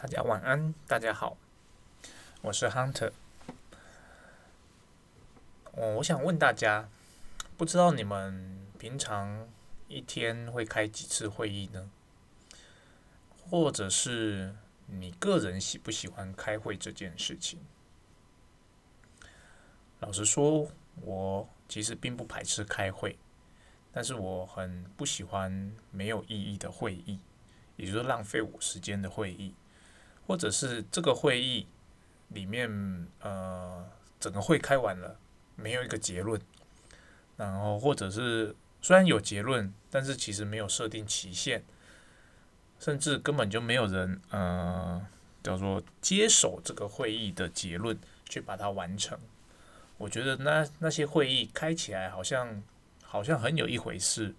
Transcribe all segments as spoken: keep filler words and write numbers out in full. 大家晚安，大家好，我是 Hunter。我我想问大家，不知道你们平常一天会开几次会议呢？或者是你个人喜不喜欢开会这件事情？老实说，我其实并不排斥开会，但是我很不喜欢没有意义的会议，也就是浪费我时间的会议，或者是这个会议里面呃整个会开完了，没有一个结论，然后或者是虽然有结论，但是其实没有设定期限，甚至根本就没有人呃叫做接手这个会议的结论去把它完成。我觉得那那些会议开起来好像好像很有一回事，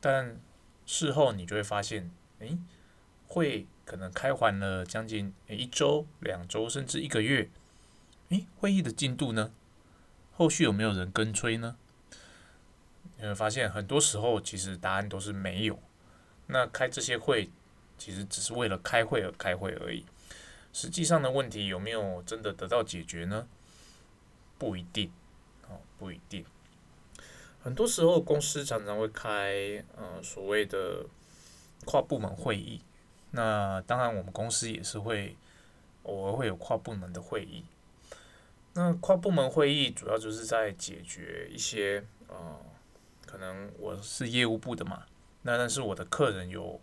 但事后你就会发现，诶，会可能开完了将近一周、两周，甚至一个月，诶，会议的进度呢？后续有没有人跟催呢？你会发现很多时候其实答案都是没有。那开这些会其实只是为了开会而开会而已，实际上的问题有没有真的得到解决呢？不一定，哦，不一定。很多时候公司常常会开呃所谓的跨部门会议，那当然我们公司也是会偶尔会有跨部门的会议。那跨部门会议主要就是在解决一些呃，可能我是业务部的嘛，那但是我的客人有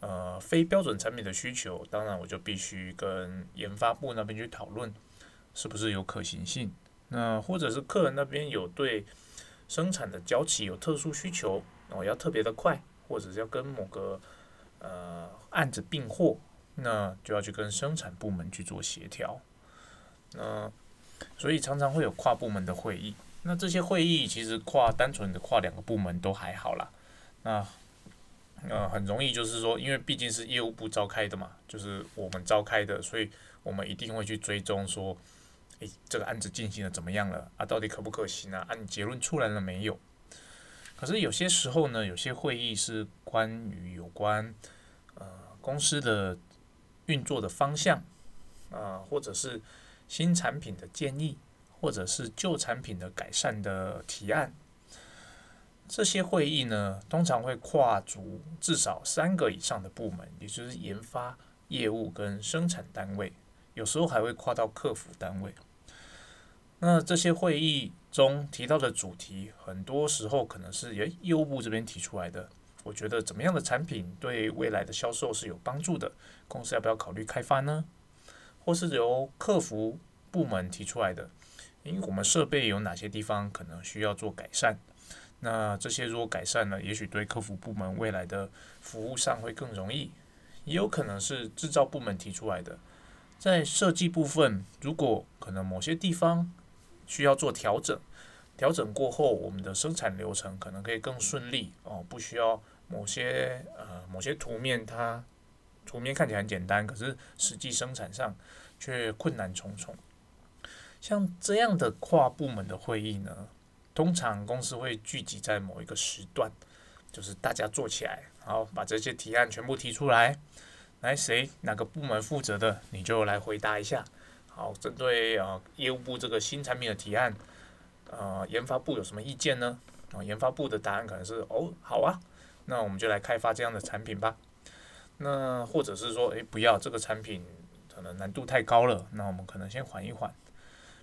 呃非标准产品的需求，当然我就必须跟研发部那边去讨论是不是有可行性。那或者是客人那边有对生产的交期有特殊需求，我要特别的快，或者是要跟某个呃案子并货，那就要去跟生产部门去做协调。那所以常常会有跨部门的会议。那这些会议其实跨单纯的跨两个部门都还好啦。那呃很容易就是说，因为毕竟是业务部召开的嘛，就是我们召开的，所以我们一定会去追踪说，诶，这个案子进行的怎么样了啊？到底可不可行啊？啊，你结论出来了没有？可是有些时候呢，有些会议是关于有关呃公司的运作的方向啊、呃，或者是新产品的建议，或者是旧产品的改善的提案。这些会议呢，通常会跨足至少三个以上的部门，也就是研发、业务跟生产单位，有时候还会跨到客服单位。那这些会议中提到的主题，很多时候可能是业务部这边提出来的。我觉得怎么样的产品对未来的销售是有帮助的，公司要不要考虑开发呢？或是由客服部门提出来的，因为我们设备有哪些地方可能需要做改善？那这些如果改善了，也许对客服部门未来的服务上会更容易。也有可能是制造部门提出来的，在设计部分，如果可能某些地方需要做调整，调整过后，我们的生产流程可能可以更顺利哦，不需要某些呃某些图面它图面看起来很简单，可是实际生产上却困难重重。像这样的跨部门的会议呢，通常公司会聚集在某一个时段，就是大家坐起来，然后把这些提案全部提出来，来谁哪个部门负责的，你就来回答一下。好，针对呃业务部这个新产品的提案，呃研发部有什么意见呢？啊、呃，研发部的答案可能是哦好啊，那我们就来开发这样的产品吧。那或者是说，诶不要这个产品可能难度太高了，那我们可能先缓一缓。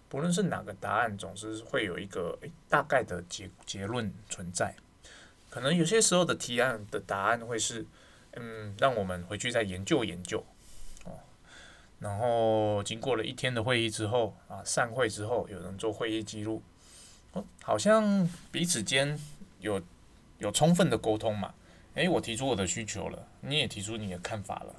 不论是哪个答案，总是会有一个诶大概的结结论存在。可能有些时候的提案的答案会是，嗯，让我们回去再研究研究，哦，然后经过了一天的会议之后啊，散会之后，有人做会议记录，哦，好像彼此间有有充分的沟通嘛，诶，我提出我的需求了，你也提出你的看法了，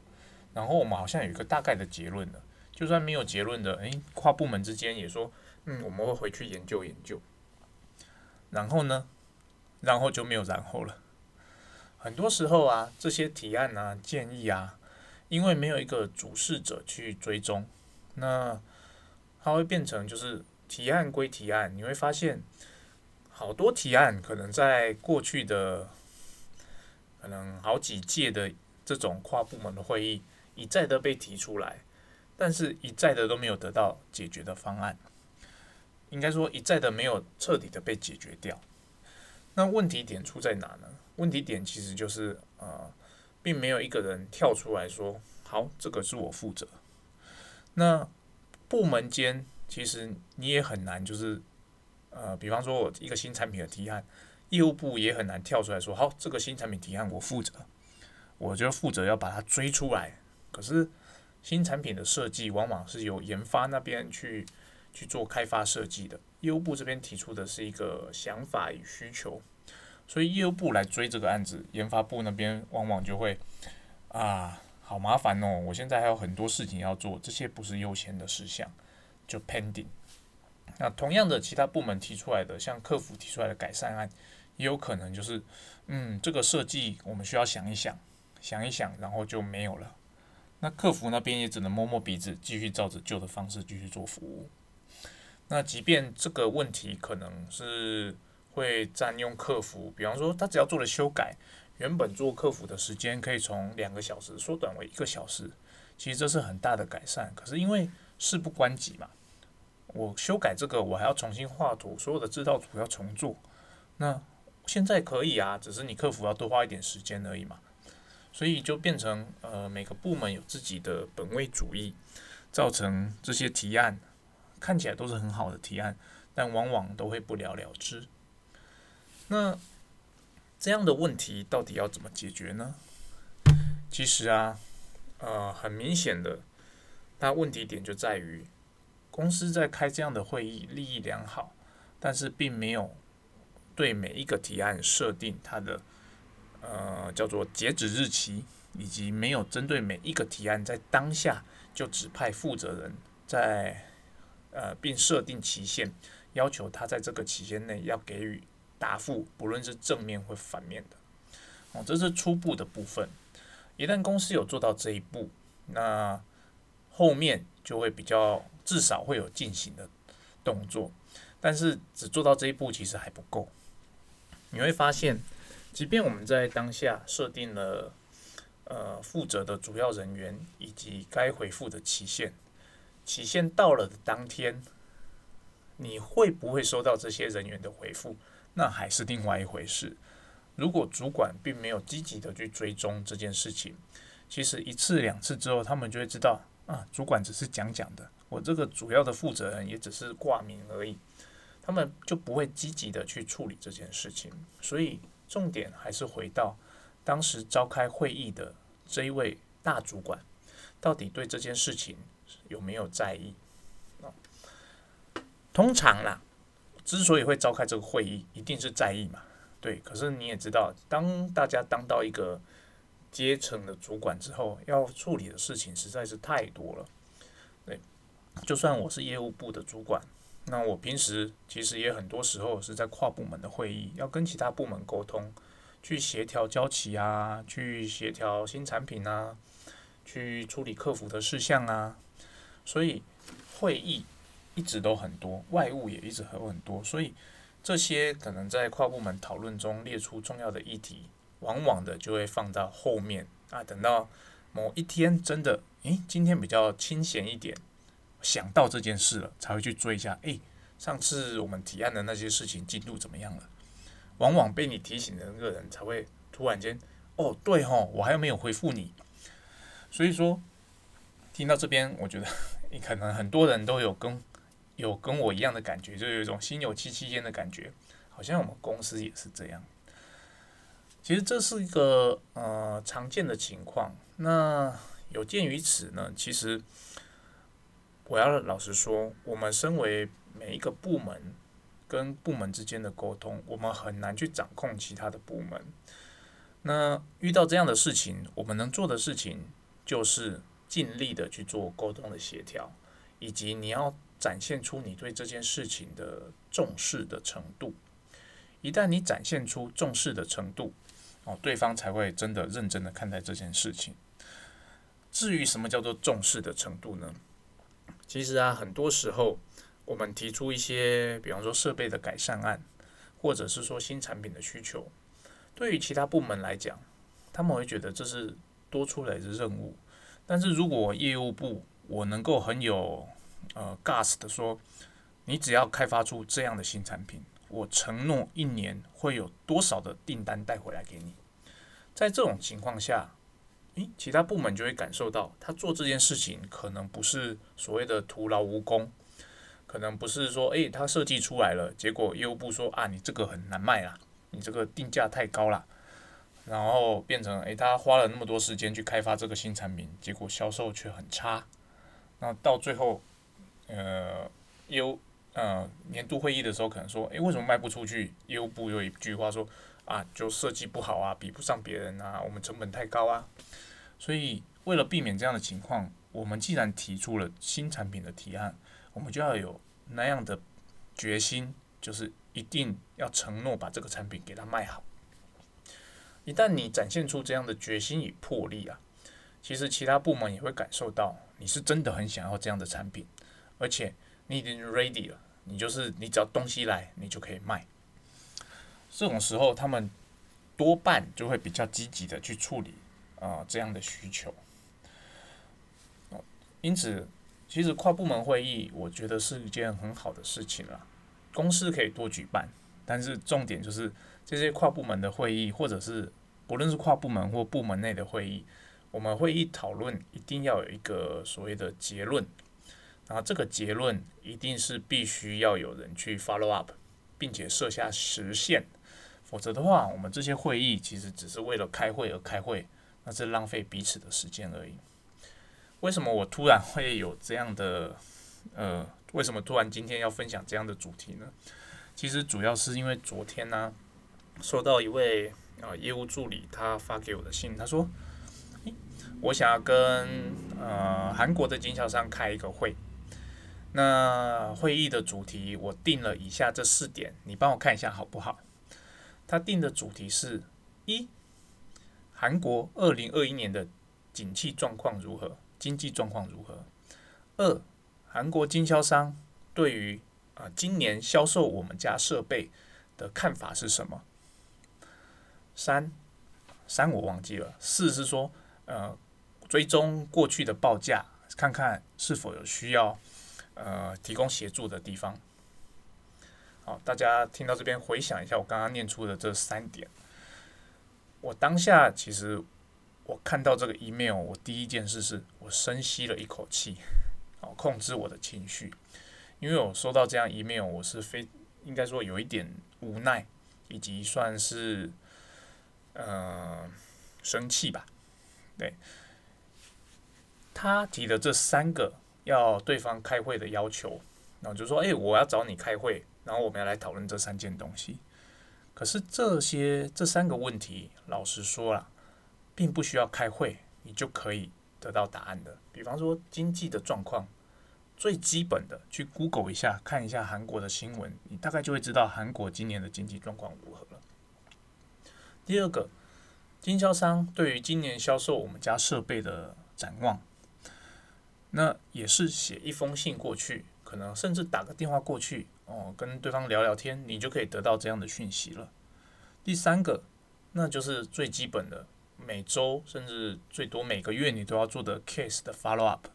然后我们好像有一个大概的结论了，就算没有结论的，诶，跨部门之间也说，嗯，我们会回去研究研究，然后呢，然后就没有然后了。很多时候啊，这些提案啊、建议啊，因为没有一个主事者去追踪，那它会变成就是提案归提案。你会发现，好多提案可能在过去的可能好几届的这种跨部门的会议，一再的被提出来，但是一再的都没有得到解决的方案，应该说一再的没有彻底的被解决掉。那问题点出在哪呢？问题点其实就是呃，并没有一个人跳出来说，好，这个是我负责。那部门间其实你也很难，就是呃，比方说我一个新产品的提案，业务部也很难跳出来说，好，这个新产品提案我负责，我就负责要把它追出来。可是新产品的设计往往是由研发那边去去做开发设计的，业务部这边提出的是一个想法与需求，所以业务部来追这个案子，研发部那边往往就会啊，好麻烦哦，我现在还有很多事情要做，这些不是优先的事项，就 pending。那同样的，其他部门提出来的，像客服提出来的改善案，也有可能就是，嗯，这个设计我们需要想一想，想一想，然后就没有了。那客服那边也只能摸摸鼻子，继续照着旧的方式继续做服务。那即便这个问题可能是会占用客服，比方说他只要做了修改，原本做客服的时间可以从两个小时缩短为一个小时，其实这是很大的改善。可是因为事不关己嘛，我修改这个我还要重新画图，所有的制造图要重做。那现在可以啊，只是你客服要多花一点时间而已嘛。所以就变成呃每个部门有自己的本位主义，造成这些提案看起来都是很好的提案，但往往都会不了了之。那这样的问题到底要怎么解决呢？其实啊，呃，很明显的，它问题点就在于公司在开这样的会议，利益良好，但是并没有对每一个提案设定它的呃叫做截止日期，以及没有针对每一个提案在当下就指派负责人在呃并设定期限，要求他在这个期限内要给予答复，不论是正面或反面的。哦，这是初步的部分。一旦公司有做到这一步，那后面就会比较至少会有进行的动作。但是只做到这一步其实还不够。你会发现，即便我们在当下设定了呃负责的主要人员以及该回复的期限，期限到了的当天，你会不会收到这些人员的回复，那还是另外一回事。如果主管并没有积极的去追踪这件事情，其实一次两次之后，他们就会知道啊，主管只是讲讲的，我这个主要的负责人也只是挂名而已，他们就不会积极的去处理这件事情。所以重点还是回到当时召开会议的这一位大主管，到底对这件事情有没有在意？通常啦，之所以会召开这个会议，一定是在意嘛，对。可是你也知道，当大家当到一个阶层的主管之后，要处理的事情实在是太多了，对。就算我是业务部的主管，那我平时其实也很多时候是在跨部门的会议，要跟其他部门沟通，去协调交期啊，去协调新产品啊，去处理客服的事项啊，所以会议一直都很多，外务也一直有很多，所以这些可能在跨部门讨论中列出重要的议题，往往的就会放到后面啊，等到某一天真的，诶，今天比较清闲一点，想到这件事了，才会去追一下，哎，上次我们提案的那些事情进度怎么样了？往往被你提醒的那个人才会突然间，哦，对吼，我还没有回复你。所以说，听到这边，我觉得你可能很多人都有跟有跟我一样的感觉，就有一种心有戚戚焉的感觉，好像我们公司也是这样。其实这是一个呃常见的情况。那有鉴于此呢，其实我要老实说，我们身为每一个部门跟部门之间的沟通，我们很难去掌控其他的部门。那遇到这样的事情，我们能做的事情就是尽力的去做沟通的协调，以及你要展现出你对这件事情的重视的程度。一旦你展现出重视的程度，哦，对方才会真的认真的看待这件事情。至于什么叫做重视的程度呢？其实啊，很多时候我们提出一些，比方说设备的改善案，或者是说新产品的需求，对于其他部门来讲，他们会觉得这是多出来的任务，但是如果我业务部我能够很有呃 gas 的说，你只要开发出这样的新产品，我承诺一年会有多少的订单带回来给你。在这种情况下，其他部门就会感受到他做这件事情可能不是所谓的徒劳无功，可能不是说诶他设计出来了，结果业务部说啊你这个很难卖啦，你这个定价太高啦，然后变成诶他花了那么多时间去开发这个新产品，结果销售却很差。那到最后呃业务呃年度会议的时候可能说诶为什么卖不出去，业务部有一句话说啊，就设计不好啊，比不上别人啊，我们成本太高啊。所以为了避免这样的情况，我们既然提出了新产品的提案，我们就要有那样的决心，就是一定要承诺把这个产品给它卖好。一旦你展现出这样的决心与魄力啊，其实其他部门也会感受到你是真的很想要这样的产品，而且你已经 ready 了，你就是你只要东西来，你就可以卖。这种时候，他们多半就会比较积极的去处理啊、呃、这样的需求。因此，其实跨部门会议，我觉得是一件很好的事情啦。公司可以多举办，但是重点就是这些跨部门的会议，或者是不论是跨部门或部门内的会议，我们会议讨论一定要有一个所谓的结论，然后这个结论一定是必须要有人去 follow up， 并且设下时限。否则的话，我们这些会议其实只是为了开会而开会，那是浪费彼此的时间而已。为什么我突然会有这样的呃，为什么突然今天要分享这样的主题呢？其实主要是因为昨天呢、啊，收到一位啊、呃、业务助理他发给我的信，他说，我想要跟呃韩国的经销商开一个会，那会议的主题我定了以下这四点，你帮我看一下好不好？他定的主题是：一、韩国二零二一年的景气状况如何，经济状况如何；二、韩国经销商对于啊、呃、今年销售我们家设备的看法是什么；三、三我忘记了，四是说呃追踪过去的报价，看看是否有需要呃提供协助的地方。好，大家听到这边回想一下我刚刚念出的这三点。我当下其实我看到这个 email， 我第一件事是我深吸了一口气，好控制我的情绪，因为我收到这样 email， 我是非应该说有一点无奈，以及算是呃生气吧。对，他提的这三个要对方开会的要求，然后就说：“哎、欸，我要找你开会，然后我们要来讨论这三件东西。”可是这些这三个问题，老实说啦，并不需要开会你就可以得到答案的。比方说经济的状况，最基本的去 Google 一下，看一下韩国的新闻，你大概就会知道韩国今年的经济状况如何了。第二个，经销商对于今年销售我们家设备的展望，那也是写一封信过去，可能甚至打个电话过去，哦，跟对方聊聊天，你就可以得到这样的讯息了。第三个，那就是最基本的，每周甚至最多每个月你都要做的 case 的 follow up。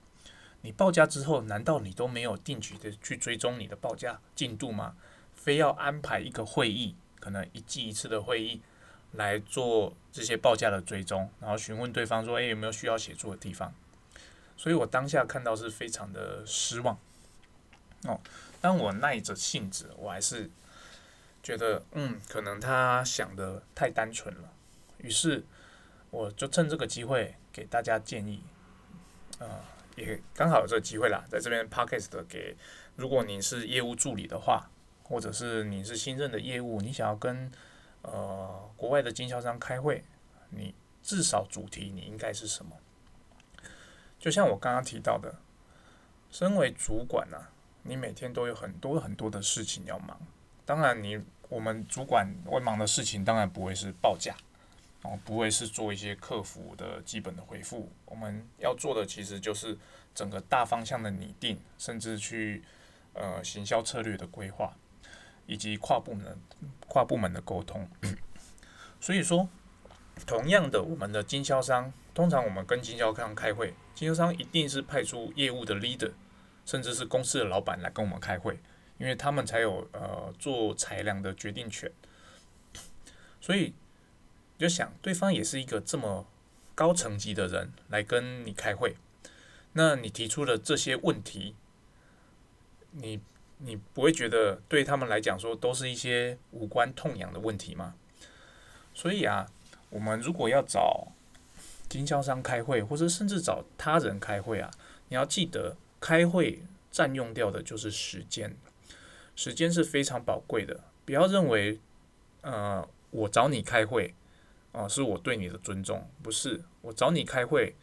你报价之后，难道你都没有定期的去追踪你的报价进度吗？非要安排一个会议，可能一季一次的会议，来做这些报价的追踪，然后询问对方说：“哎、欸，有没有需要协助的地方？”所以我当下看到是非常的失望。哦，但我耐着性子，我还是觉得，嗯，可能他想的太单纯了。于是，我就趁这个机会给大家建议，呃，也刚好有这个机会啦，在这边 podcast 给，如果你是业务助理的话，或者是你是新任的业务，你想要跟呃，国外的经销商开会，你至少主题你应该是什么？就像我刚刚提到的，身为主管啊，你每天都有很多很多的事情要忙。当然你，你我们主管会忙的事情，当然不会是报价，哦，不会是做一些客服的基本的回复。我们要做的其实就是整个大方向的拟定，甚至去呃行销策略的规划，以及跨部门跨部门的沟通。所以说，同样的，我们的经销商，通常我们跟经销商开会，经销商一定是派出业务的 leader， 甚至是公司的老板来跟我们开会，因为他们才有呃做裁量的决定权。所以你就想，对方也是一个这么高层级的人来跟你开会，那你提出的这些问题，你你不会觉得对他们来讲说都是一些无关痛痒的问题吗？所以啊，我们如果要找经销商开会，或者甚至找他人开会啊，你要记得，开会占用掉的就是时间，时间是非常宝贵的。不要认为，呃，我找你开会，啊、呃，是我对你的尊重，不是。我找你开会，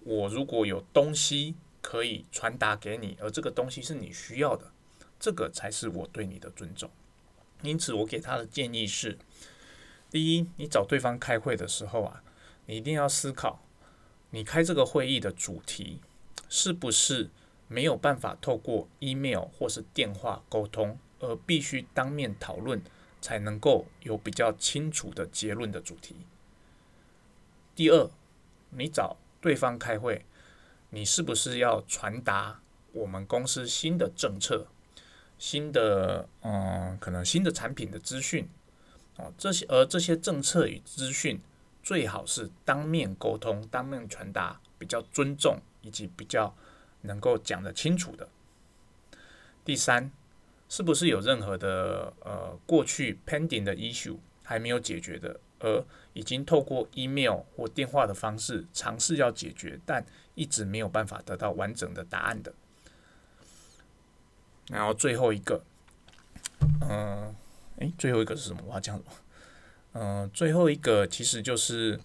我如果有东西可以传达给你，而这个东西是你需要的，这个才是我对你的尊重。因此，我给他的建议是：第一，你找对方开会的时候啊，你一定要思考，你开这个会议的主题是不是没有办法透过 email 或是电话沟通，而必须当面讨论才能够有比较清楚的结论的主题。第二，你找对方开会，你是不是要传达我们公司新的政策、新的嗯可能新的产品的资讯啊？这些而这些政策与资讯最好是当面沟通、当面传达，比较尊重以及比较能够讲得清楚的。第三，是不是有任何的呃过去 pending 的 issue 还没有解决的，而已经透过 email 或电话的方式尝试要解决，但一直没有办法得到完整的答案的。然后最后一个，嗯、呃，最后一个是什么？我要讲什么？嗯、呃，最后一个其实就是，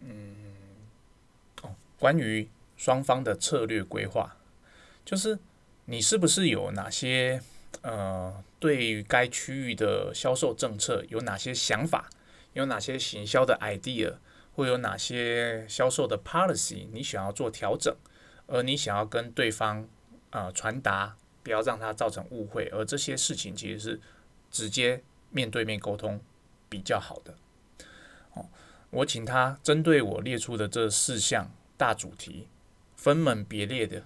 嗯，哦，关于双方的策略规划，就是你是不是有哪些呃对于该区域的销售政策有哪些想法，有哪些行销的 idea， 或有哪些销售的 policy 你想要做调整，而你想要跟对方呃传达，不要让它造成误会，而这些事情其实是直接面对面沟通比较好的。哦，我请他针对我列出的这四项大主题，分门别类的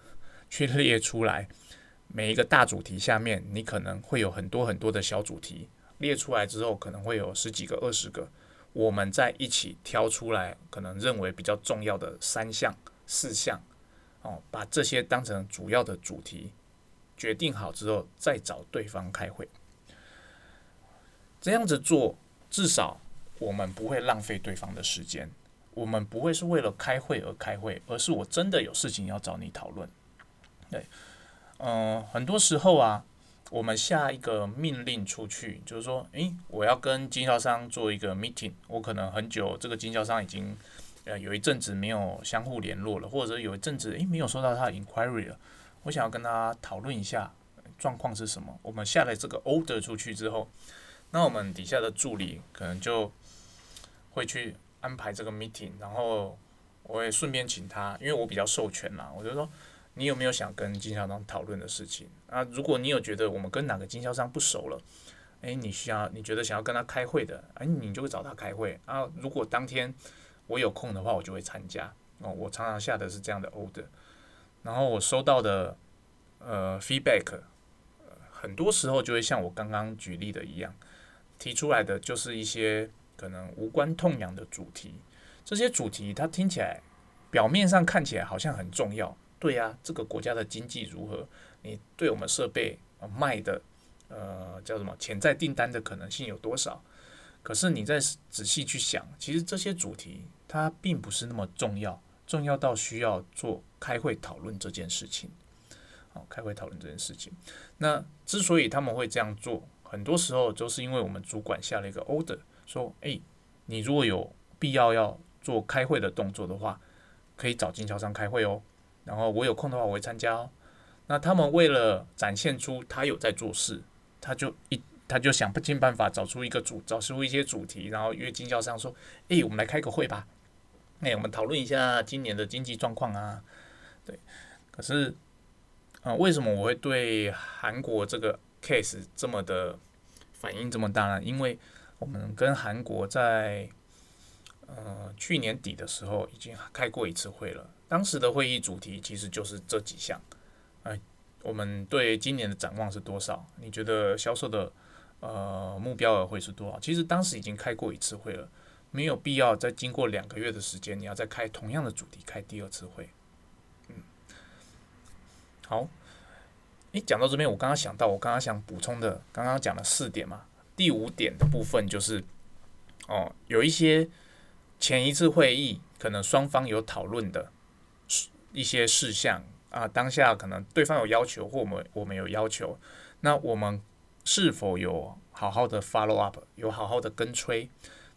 去列出来，每一个大主题下面你可能会有很多很多的小主题，列出来之后可能会有十几个、二十个，我们再一起挑出来可能认为比较重要的三项、四项，哦，把这些当成主要的主题，决定好之后再找对方开会。这样子做，至少我们不会浪费对方的时间。我们不会是为了开会而开会，而是我真的有事情要找你讨论。对，呃，很多时候啊，我们下一个命令出去，就是说，诶，我要跟经销商做一个 meeting， 我可能很久这个经销商已经呃有一阵子没有相互联络了，或者有一阵子诶没有收到他的 inquiry 了，我想要跟他讨论一下状况是什么。我们下来这个 order 出去之后，那我们底下的助理可能就会去安排这个 meeting， 然后我也顺便请他，因为我比较授权啦，我就说你有没有想跟经销商讨论的事情啊？如果你有觉得我们跟哪个经销商不熟了，哎，你需要你觉得想要跟他开会的，哎，你就会找他开会啊。如果当天我有空的话，我就会参加哦。我常常下的是这样的 order， 然后我收到的呃 feedback， 很多时候就会像我刚刚举例的一样，提出来的就是一些可能无关痛痒的主题。这些主题它听起来表面上看起来好像很重要，对啊，这个国家的经济如何，你对我们设备、呃、卖的呃叫什么潜在订单的可能性有多少，可是你再仔细去想，其实这些主题它并不是那么重要，重要到需要做开会讨论这件事情。好，开会讨论这件事情，那之所以他们会这样做，很多时候就是因为我们主管下了一个 order，说，哎，你如果有必要要做开会的动作的话，可以找经销商开会哦。然后我有空的话，我会参加哦。那他们为了展现出他有在做事，他就一他就想不尽办法找出一个主，找出一些主题，然后约经销商说，哎，我们来开个会吧。哎，我们讨论一下今年的经济状况啊。对，可是，啊、呃，为什么我会对韩国这个 case 这么的反应这么大呢？因为我们跟韩国在呃，去年底的时候已经开过一次会了。当时的会议主题其实就是这几项。呃，我们对今年的展望是多少？你觉得销售的呃目标额会是多少？其实当时已经开过一次会了，没有必要再经过两个月的时间，你要再开同样的主题开第二次会。嗯，好。诶，讲到这边，我刚刚想到，我刚刚想补充的，刚刚讲了四点嘛，第五点的部分就是，哦，有一些前一次会议可能双方有讨论的一些事项啊，当下可能对方有要求或我们我们有要求，那我们是否有好好的 follow up， 有好好的跟催？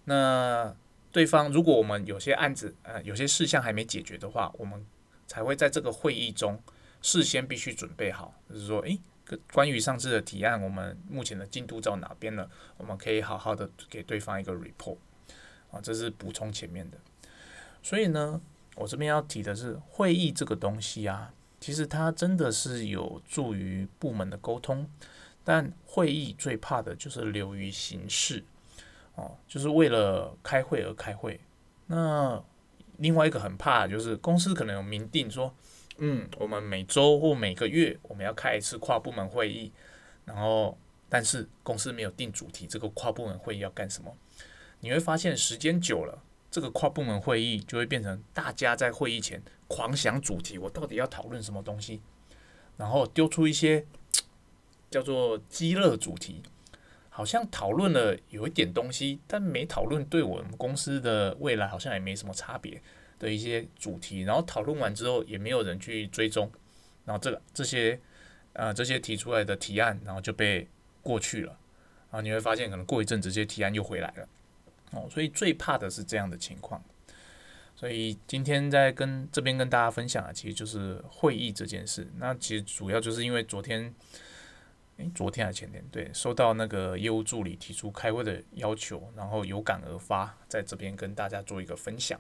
那对方如果我们有些案子呃有些事项还没解决的话，我们才会在这个会议中。事先必须准备好，就是说，诶，关于上次的提案，我们目前的进度到哪边了？我们可以好好的给对方一个 report， 啊，这是补充前面的。所以呢，我这边要提的是，会议这个东西啊，其实它真的是有助于部门的沟通，但会议最怕的就是流于形式，哦，就是为了开会而开会。那另外一个很怕就是公司可能有明定说。嗯，我们每周或每个月我们要开一次跨部门会议，然后但是公司没有定主题，这个跨部门会议要干什么？你会发现时间久了，这个跨部门会议就会变成大家在会议前狂想主题，我到底要讨论什么东西，然后丢出一些叫做鸡肋主题，好像讨论了有一点东西，但没讨论对我们公司的未来好像也没什么差别。的一些主题，然后讨论完之后也没有人去追踪，然后这个这些呃这些提出来的提案，然后就被过去了，然后你会发现可能过一阵子这些提案又回来了，哦，所以最怕的是这样的情况。所以今天在跟这边跟大家分享的，其实就是会议这件事。那其实主要就是因为昨天，诶，昨天还是前天，对，收到那个业务助理提出开会的要求，然后有感而发，在这边跟大家做一个分享。